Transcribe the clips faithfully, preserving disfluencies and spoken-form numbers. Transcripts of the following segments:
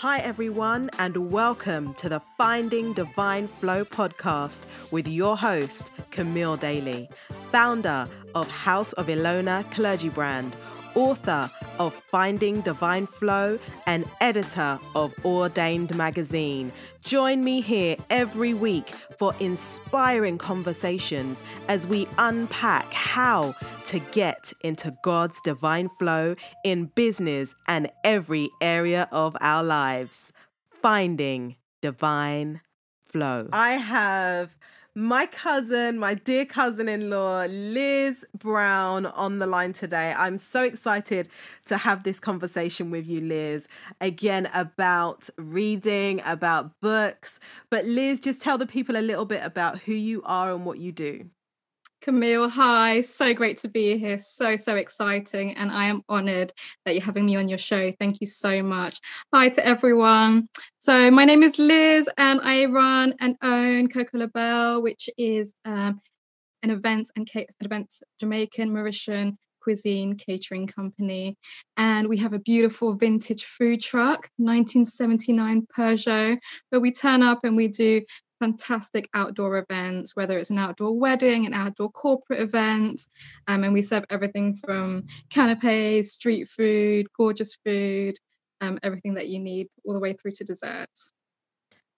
Hi everyone, and welcome to the Finding Divine Flow podcast with your host, Camille Daly, founder of House of Ilona Clergy Brand, author of Finding Divine Flow and editor of Ordained Magazine. Join me here every week for inspiring conversations as we unpack how to get into God's divine flow in business and every area of our lives. Finding Divine Flow. I have my cousin, my dear cousin-in-law, Liz Brown, on the line today. I'm so excited to have this conversation with you, Liz, again, about reading, about books. But Liz, just tell the people a little bit about who you are and what you do. Camille, hi. So great to be here. So, so exciting. And I am honoured that you're having me on your show. Thank you so much. Hi to everyone. So my name is Liz and I run and own Coco LaBelle, which is um, an events and ca- events Jamaican, Mauritian cuisine catering company. And we have a beautiful vintage food truck, nineteen seventy-nine Peugeot, where we turn up and we do fantastic outdoor events, whether it's an outdoor wedding, an outdoor corporate event, um, and we serve everything from canapes, street food, gorgeous food, um, everything that you need, all the way through to desserts.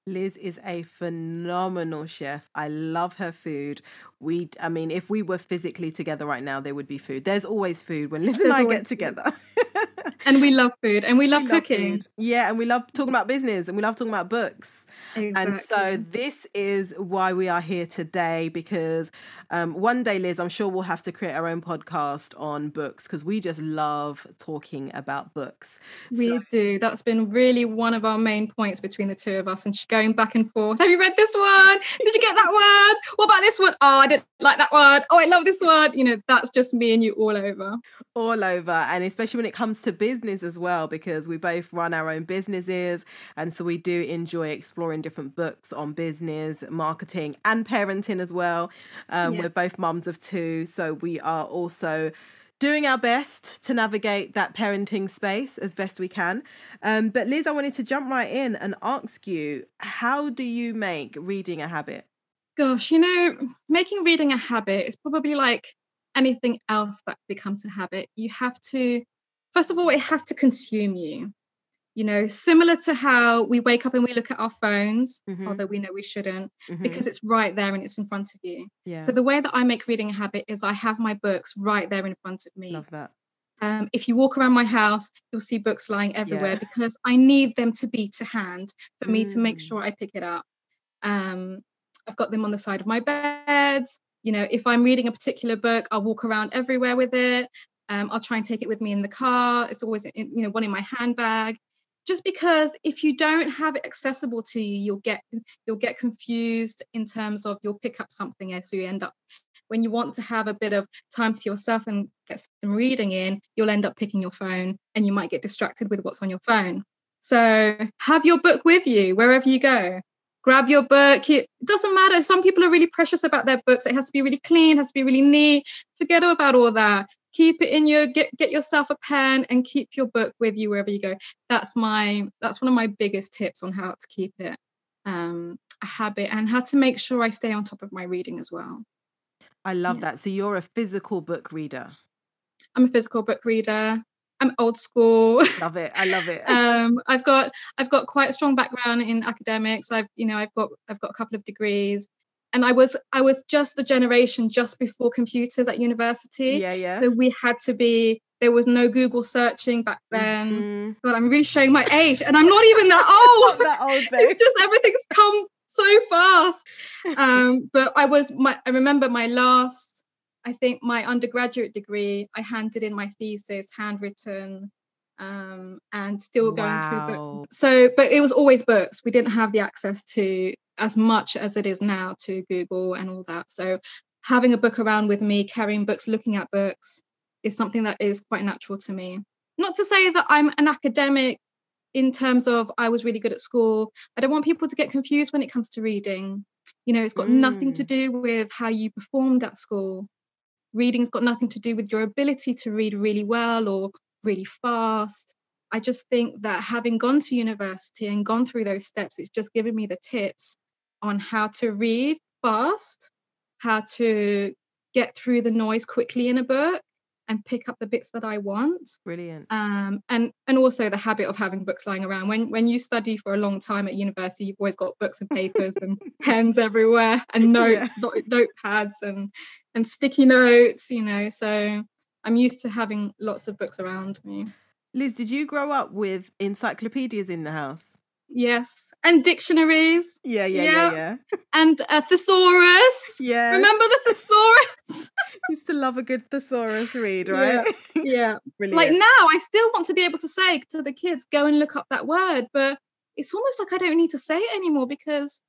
Liz is a phenomenal chef. I love her food. We, I mean, if we were physically together right now, there would be food. There's always food when Liz and There's I get together. And we love food and we love we cooking. Love yeah. And we love talking about business and we love talking about books. Exactly. And so this is why we are here today, because um, one day, Liz, I'm sure we'll have to create our own podcast on books, because we just love talking about books. We so- do. That's been really one of our main points between the two of us, and she's going back and forth. Have you read this one? Did you get that one? What about this one? Oh, I didn't like that one. Oh, I love this one. You know, that's just me and you all over. All over. And especially when it comes to business as well, because we both run our own businesses, and so we do enjoy exploring different books on business, marketing, and parenting as well. um, yeah. We're both mums of two, so we are also doing our best to navigate that parenting space as best we can. um, but Liz, I wanted to jump right in and ask you, how do you make reading a habit? Gosh, you know, making reading a habit is probably like anything else that becomes a habit. You have to, first of all, it has to consume you. You know, similar to how we wake up and we look at our phones, mm-hmm. although we know we shouldn't, mm-hmm. because it's right there and it's in front of you. Yeah. So the way that I make reading a habit is I have my books right there in front of me. Love that. Um, if you walk around my house, you'll see books lying everywhere, yeah. because I need them to be to hand for mm. me to make sure I pick it up. Um, I've got them on the side of my bed. You know, if I'm reading a particular book, I'll walk around everywhere with it. Um, I'll try and take it with me in the car. It's always, in, you know, one in my handbag. Just because if you don't have it accessible to you, you'll get you'll get confused in terms of you'll pick up something else. So you end up, when you want to have a bit of time to yourself and get some reading in, you'll end up picking your phone, and you might get distracted with what's on your phone. So have your book with you wherever you go. Grab your book. It doesn't matter. Some people are really precious about their books. It has to be really clean, has to be really neat. Forget about all that. Keep it in your, get, get yourself a pen and keep your book with you wherever you go. That's my, that's one of my biggest tips on how to keep it um, a habit, and how to make sure I stay on top of my reading as well. I love yeah. that. So you're a physical book reader. I'm a physical book reader. I'm old school. Love it. I love it. um, I've got I've got quite a strong background in academics. I've you know I've got I've got a couple of degrees, and I was I was just the generation just before computers at university. Yeah, yeah. So we had to be. There was no Google searching back then. Mm-hmm. God, I'm really showing my age, and I'm not even that old. Not that old, babe. It's just everything's come so fast. Um, but I was my. I remember my last. I think my undergraduate degree, I handed in my thesis, handwritten, um, and still going wow. through books. So, but it was always books. We didn't have the access to as much as it is now to Google and all that. So having a book around with me, carrying books, looking at books is something that is quite natural to me. Not to say that I'm an academic in terms of I was really good at school. I don't want people to get confused when it comes to reading. You know, it's got mm. nothing to do with how you performed at school. Reading's got nothing to do with your ability to read really well or really fast. I just think that having gone to university and gone through those steps, it's just given me the tips on how to read fast, how to get through the noise quickly in a book and pick up the bits that I want. Brilliant. Um, and and also the habit of having books lying around. When when you study for a long time at university, you've always got books and papers and pens everywhere and notes, yeah. notepads and, and sticky notes, you know. So I'm used to having lots of books around me. Liz, did you grow up with encyclopedias in the house? Yes. And dictionaries. Yeah, yeah, yeah. yeah, yeah. And a thesaurus. Yeah. Remember the thesaurus? Used to love a good thesaurus read, right? Yeah. yeah. Brilliant. Like now, I still want to be able to say to the kids, go and look up that word. But it's almost like I don't need to say it anymore because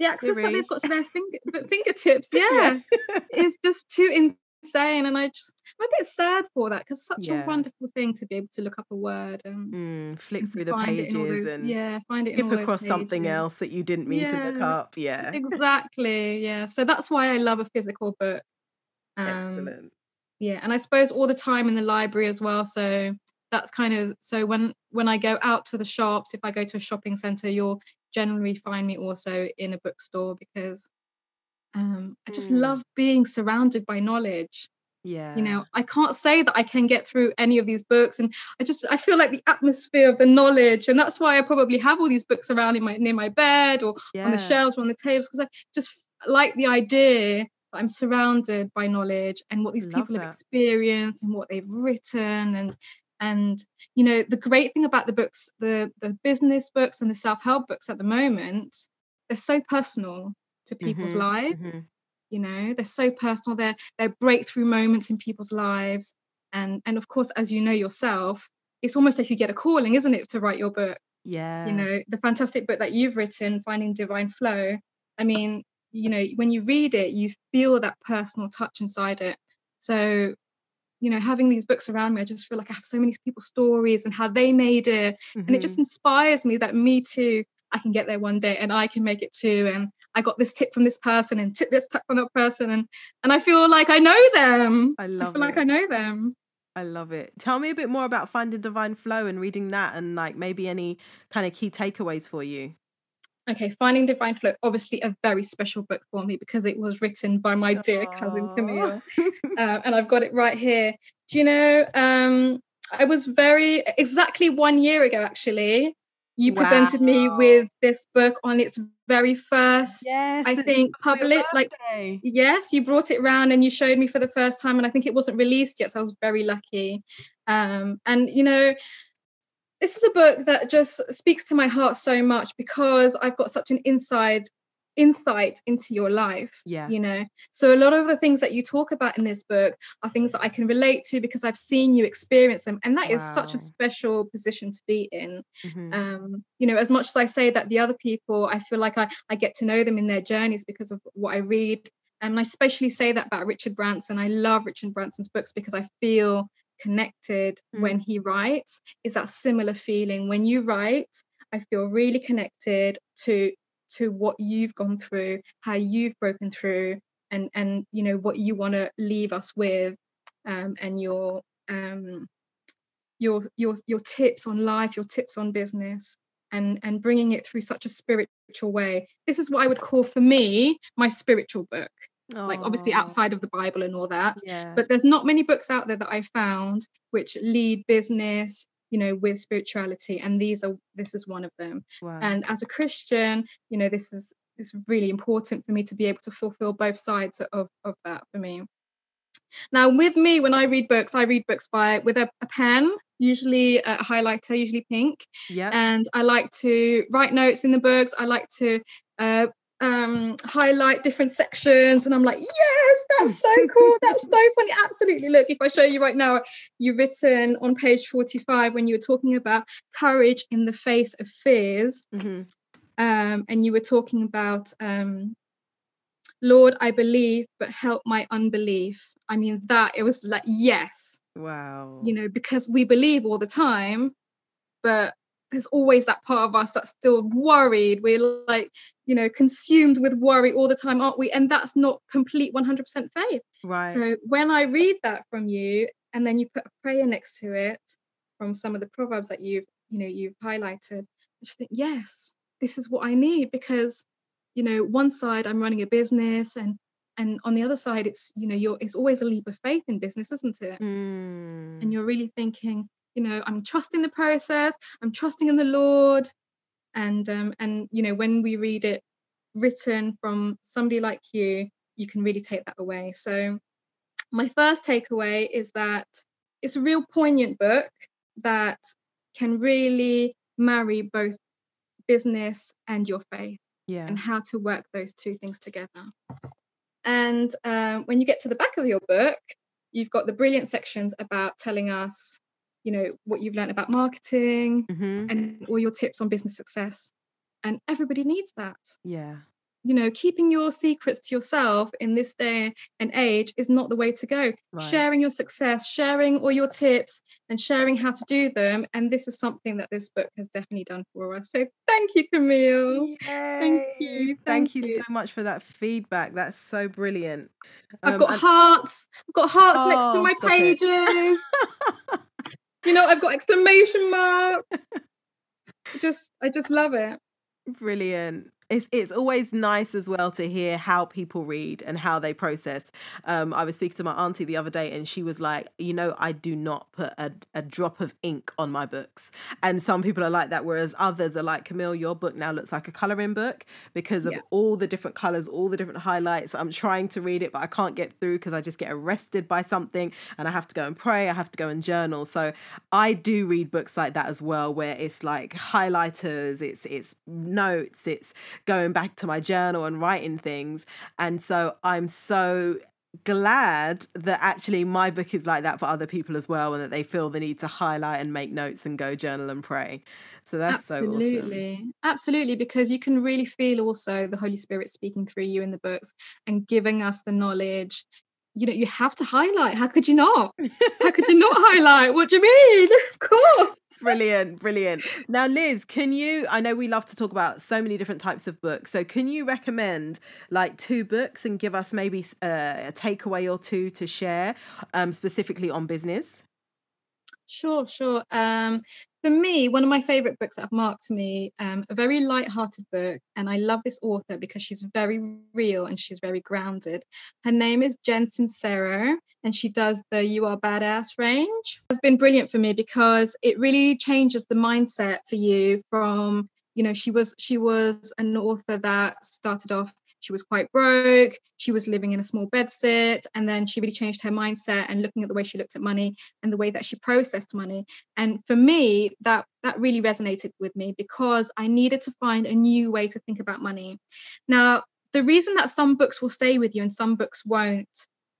the access Sorry. that they've got to their finger- fingertips, yeah, yeah. is just too insane. Saying and I just I'm a bit sad for that because such yeah. a wonderful thing to be able to look up a word and mm, flick and through the pages those, and yeah find it skip in all across those something else that you didn't mean yeah, to look up yeah exactly yeah so that's why I love a physical book. um Excellent. Yeah and I suppose all the time in the library as well, so that's kind of so when when I go out to the shops, if I go to a shopping centre, you'll generally find me also in a bookstore because Um, I just mm. love being surrounded by knowledge. Yeah. You know, I can't say that I can get through any of these books. And I just, I feel like the atmosphere of the knowledge. And that's why I probably have all these books around in my, near my bed or yeah. on the shelves or on the tables. Because I just like the idea that I'm surrounded by knowledge and what these love people that. have experienced and what they've written. And, and you know, the great thing about the books, the, the business books and the self-help books at the moment, they're so personal to people's mm-hmm, lives mm-hmm. you know, they're so personal, they're they're breakthrough moments in people's lives, and and of course, as you know yourself, it's almost like you get a calling, isn't it, to write your book? Yeah you know, the fantastic book that you've written, Finding Divine Flow, I mean, you know, when you read it, you feel that personal touch inside it. So you know, having these books around me, I just feel like I have so many people's stories and how they made it mm-hmm. and it just inspires me that me too I can get there one day and I can make it too. And I got this tip from this person and tip this tip from that person. And, and I feel like I know them. I love I feel it. like I know them. I love it. Tell me a bit more about Finding Divine Flow and reading that and like maybe any kind of key takeaways for you. Okay, Finding Divine Flow, obviously a very special book for me because it was written by my dear Aww. cousin Camille. uh, and I've got it right here. Do you know, um, I was very, exactly one year ago, actually, you presented wow. me with this book on its very first, yes, I think, public, like, yes, you brought it round and you showed me for the first time. And I think it wasn't released yet. So I was very lucky. Um, and, you know, this is a book that just speaks to my heart so much because I've got such an inside insight into your life. Yeah. You know, so a lot of the things that you talk about in this book are things that I can relate to because I've seen you experience them. And that wow. is such a special position to be in. Mm-hmm. Um, you know, as much as I say that the other people, I feel like I, I get to know them in their journeys because of what I read. And I especially say that about Richard Branson. I love Richard Branson's books because I feel connected mm. when he writes. It's that similar feeling. When you write, I feel really connected to to what you've gone through, how you've broken through, and and you know what you want to leave us with, um, and your um, your your your tips on life, your tips on business, and and bringing it through such a spiritual way. This is what I would call, for me, my spiritual book. Aww. Like obviously outside of the Bible and all that, yeah. but there's not many books out there that I found which lead business, you know, with spirituality, and these are this is one of them. Wow. And as a Christian, you know, this is it's really important for me to be able to fulfill both sides of, of that for me. Now, with me, when I read books, I read books by with a, a pen, usually a highlighter, usually pink. Yeah. And I like to write notes in the books. I like to uh, um, highlight different sections, and I'm like, yes, that's so cool, that's so funny, absolutely. Look, if I show you right now, you've written on page forty-five when you were talking about courage in the face of fears, mm-hmm. um, and you were talking about um, Lord, I believe, but help my unbelief. I mean, that it was like, yes, wow, you know, because we believe all the time, but there's always that part of us that's still worried. We're like, you know, consumed with worry all the time, aren't we? And that's not complete one hundred percent faith. Right. So when I read that from you, and then you put a prayer next to it, from some of the proverbs that you've, you know, you've highlighted, I just think, yes, this is what I need, because, you know, one side I'm running a business, and and on the other side, it's, you know, you're, it's always a leap of faith in business, isn't it? Mm. And you're really thinking, you know, I'm trusting the process, I'm trusting in the Lord. And, um, and, you know, when we read it written from somebody like you, you can really take that away. So my first takeaway is that it's a real poignant book that can really marry both business and your faith, yeah, and how to work those two things together. And uh, when you get to the back of your book, you've got the brilliant sections about telling us, you know, what you've learned about marketing, mm-hmm, and all your tips on business success. And everybody needs that. Yeah. You know, keeping your secrets to yourself in this day and age is not the way to go. Right. Sharing your success, sharing all your tips, and sharing how to do them. And this is something that this book has definitely done for us. So thank you, Camille. Yay. Thank you. Thank, thank you, you so much for that feedback. That's so brilliant. Um, I've got and- hearts. I've got hearts oh, next to my pages. You know, I've got exclamation marks. I just, I just love it. Brilliant. It's it's always nice as well to hear how people read and how they process. Um, I was speaking to my auntie the other day, and she was like, you know, I do not put a, a drop of ink on my books. And some people are like that, whereas others are like, Camille, your book now looks like a colouring book because of yeah. all the different colours, all the different highlights. I'm trying to read it, but I can't get through because I just get arrested by something, and I have to go and pray. I have to go and journal. So I do read books like that as well, where it's like highlighters, it's it's notes, it's going back to my journal and writing things. And so I'm so glad that actually my book is like that for other people as well, and that they feel the need to highlight and make notes and go journal and pray. So that's absolutely, so awesome. Absolutely, because you can really feel also the Holy Spirit speaking through you in the books and giving us the knowledge. You know, you have to highlight. How could you not? How could you not highlight? What do you mean? Of course. Brilliant, brilliant. Now, Liz, can you, I know we love to talk about so many different types of books. So can you recommend like two books and give us maybe a, a takeaway or two to share um, specifically on business? Sure, sure. Um, for me, one of my favourite books that have marked me, um, a very light-hearted book, and I love this author because she's very real and she's very grounded. Her name is Jen Sincero, and she does the You Are Badass range. It's been brilliant for me because it really changes the mindset for you from, you know, she was she was an author that started off, she was quite broke, she was living in a small bedsit, and then she really changed her mindset and looking at the way she looked at money and the way that she processed money. And for me, that that really resonated with me because I needed to find a new way to think about money. Now, the reason that some books will stay with you and some books won't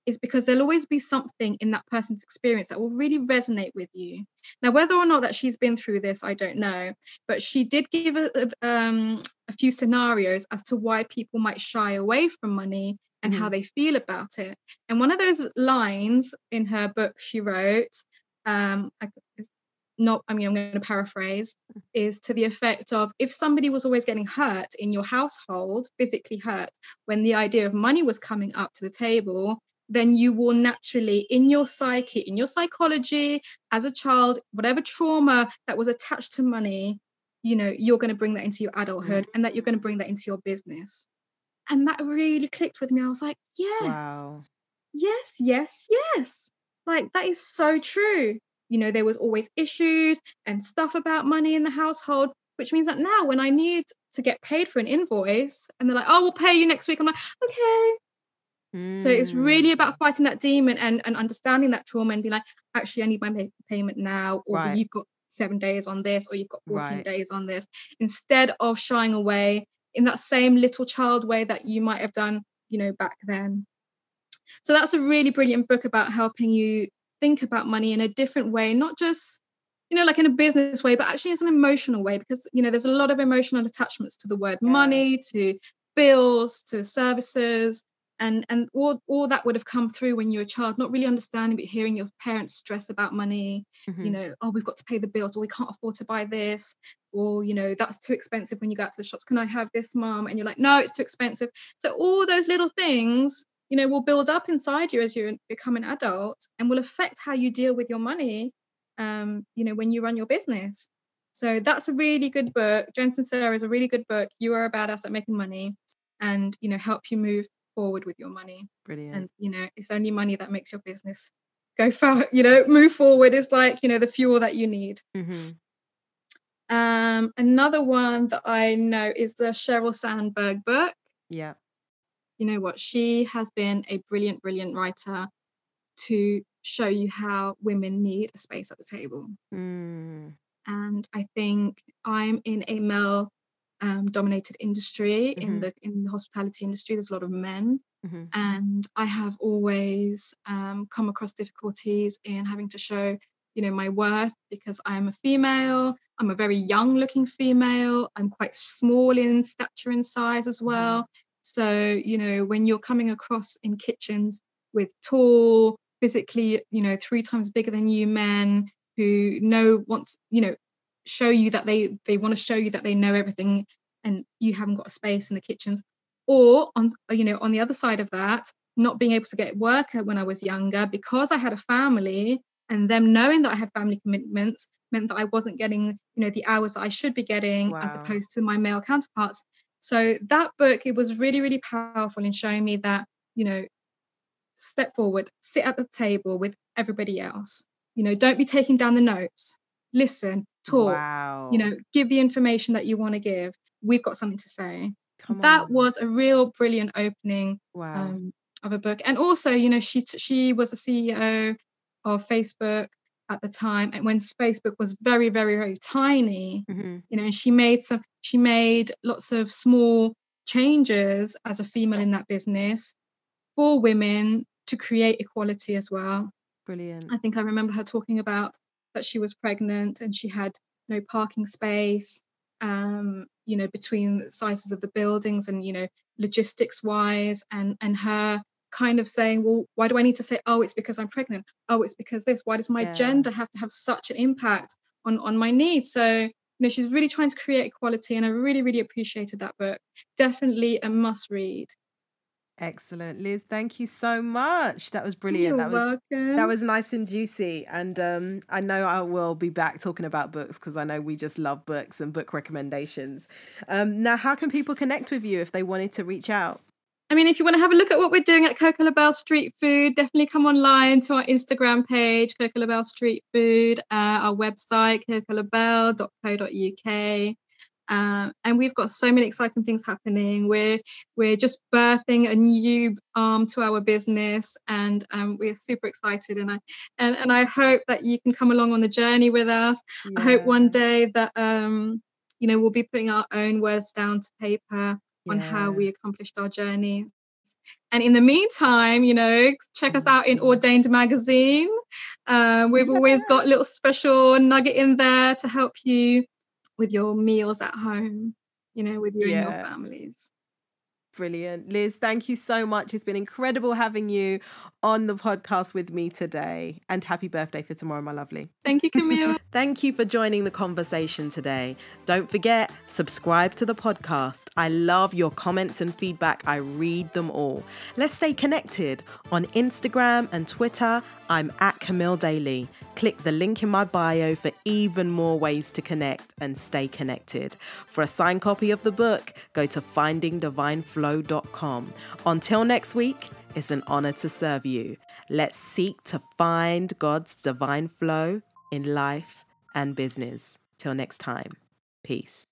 is because there'll always be something in that person's experience that will really resonate with you. Now, whether or not that she's been through this, I don't know, but she did give a, um, a few scenarios as to why people might shy away from money and mm-hmm. how they feel about it. And one of those lines in her book she wrote, um, not, I mean, I'm going to paraphrase, is to the effect of, if somebody was always getting hurt in your household, physically hurt, when the idea of money was coming up to the table, then you will naturally, in your psyche, in your psychology, as a child, whatever trauma that was attached to money, you know, you're going to bring that into your adulthood, and that you're going to bring that into your business. And that really clicked with me. I was like, yes, wow. yes, yes, yes. Like, that is so true. You know, there was always issues and stuff about money in the household, which means that now when I need to get paid for an invoice and they're like, oh, we'll pay you next week, I'm like, okay. So it's really about fighting that demon and, and understanding that trauma and being like, actually, I need my pay- payment now, or right. you've got seven days on this, or you've got fourteen right. days on this, instead of shying away in that same little child way that you might have done, you know, back then. So that's a really brilliant book about helping you think about money in a different way, not just, you know, like in a business way, but actually as an emotional way, because, you know, there's a lot of emotional attachments to the word yeah. money, to bills, to services. And and all, all that would have come through when you were a child, not really understanding, but hearing your parents stress about money, mm-hmm. you know, oh, we've got to pay the bills, or we can't afford to buy this, or, you know, that's too expensive when you go out to the shops. Can I have this, Mum? And you're like, no, it's too expensive. So all those little things, you know, will build up inside you as you become an adult and will affect how you deal with your money um, you know, when you run your business. So that's a really good book. Jen Sincero is a really good book. You Are a Badass at Making Money, and, you know, help you move forward with your money. Brilliant. And, you know, it's only money that makes your business go far, you know, move forward. It's like, you know, the fuel that you need. Mm-hmm. Um, another one that I know is the Sheryl Sandberg book. Yeah. You know what? She has been a brilliant, brilliant writer to show you how women need a space at the table. Mm. And I think I'm in a male um, dominated industry. Mm-hmm. in the in the hospitality industry, there's a lot of men. Mm-hmm. And I have always um, come across difficulties in having to show, you know, my worth, because I'm a female. I'm a very young looking female. I'm quite small in stature and size as well. Mm. So, you know, when you're coming across in kitchens with tall, physically, you know, three times bigger than you men, who know want to, you know, show you that they they want to show you that they know everything, and you haven't got a space in the kitchens. Or on, you know, on the other side of that, not being able to get work when I was younger because I had a family, and them knowing that I had family commitments meant that I wasn't getting, you know, the hours that I should be getting. Wow. As opposed to my male counterparts. So that book, it was really, really powerful in showing me that, you know, step forward, sit at the table with everybody else. You know, don't be taking down the notes. Listen, talk. Wow. You know, give the information that you want to give. We've got something to say. Come that on. Was a real brilliant opening. Wow. um, of a book. And also, you know, she t- she was a C E O of Facebook at the time, and when Facebook was very, very, very tiny. Mm-hmm. You know, and she made some. She made lots of small changes as a female in that business for women to create equality as well. Brilliant. I think I remember her talking about that she was pregnant and she had no parking space, um, you know, between the sizes of the buildings and, you know, logistics wise, and, and her kind of saying, well, why do I need to say, oh, it's because I'm pregnant. Oh, it's because this. Why does my yeah. gender have to have such an impact on, on my needs? So, you know, she's really trying to create equality, and I really, really appreciated that book. Definitely a must read. Excellent. Liz, thank you so much. That was brilliant. You're that was welcome. That was nice and juicy. And um, I know I will be back talking about books, because I know we just love books and book recommendations. Um, now, how can people connect with you if they wanted to reach out? I mean, if you want to have a look at what we're doing at Coco LaBelle Street Food, definitely come online to our Instagram page, Coco LaBelle Street Food, uh, our website, coco labelle dot co dot uk. Um, and we've got so many exciting things happening. We're we're just birthing a new arm to our business, and um, we're super excited. And I and, and I hope that you can come along on the journey with us. Yeah. I hope one day that um, you know, we'll be putting our own words down to paper on yeah. how we accomplished our journey. And in the meantime, you know, check us out in Ordained Magazine. Uh, we've yeah. always got a little special nugget in there to help you with your meals at home, you know, with you yeah. and your families. Brilliant. Liz, thank you so much. It's been incredible having you on the podcast with me today. And happy birthday for tomorrow, my lovely. Thank you, Camille. Thank you for joining the conversation today. Don't forget, subscribe to the podcast. I love your comments and feedback. I read them all. Let's stay connected on Instagram and Twitter. I'm at Camille Daly. Click the link in my bio for even more ways to connect and stay connected. For a signed copy of the book, go to finding divine flow dot com. Until next week, it's an honor to serve you. Let's seek to find God's divine flow in life and business. Till next time, peace.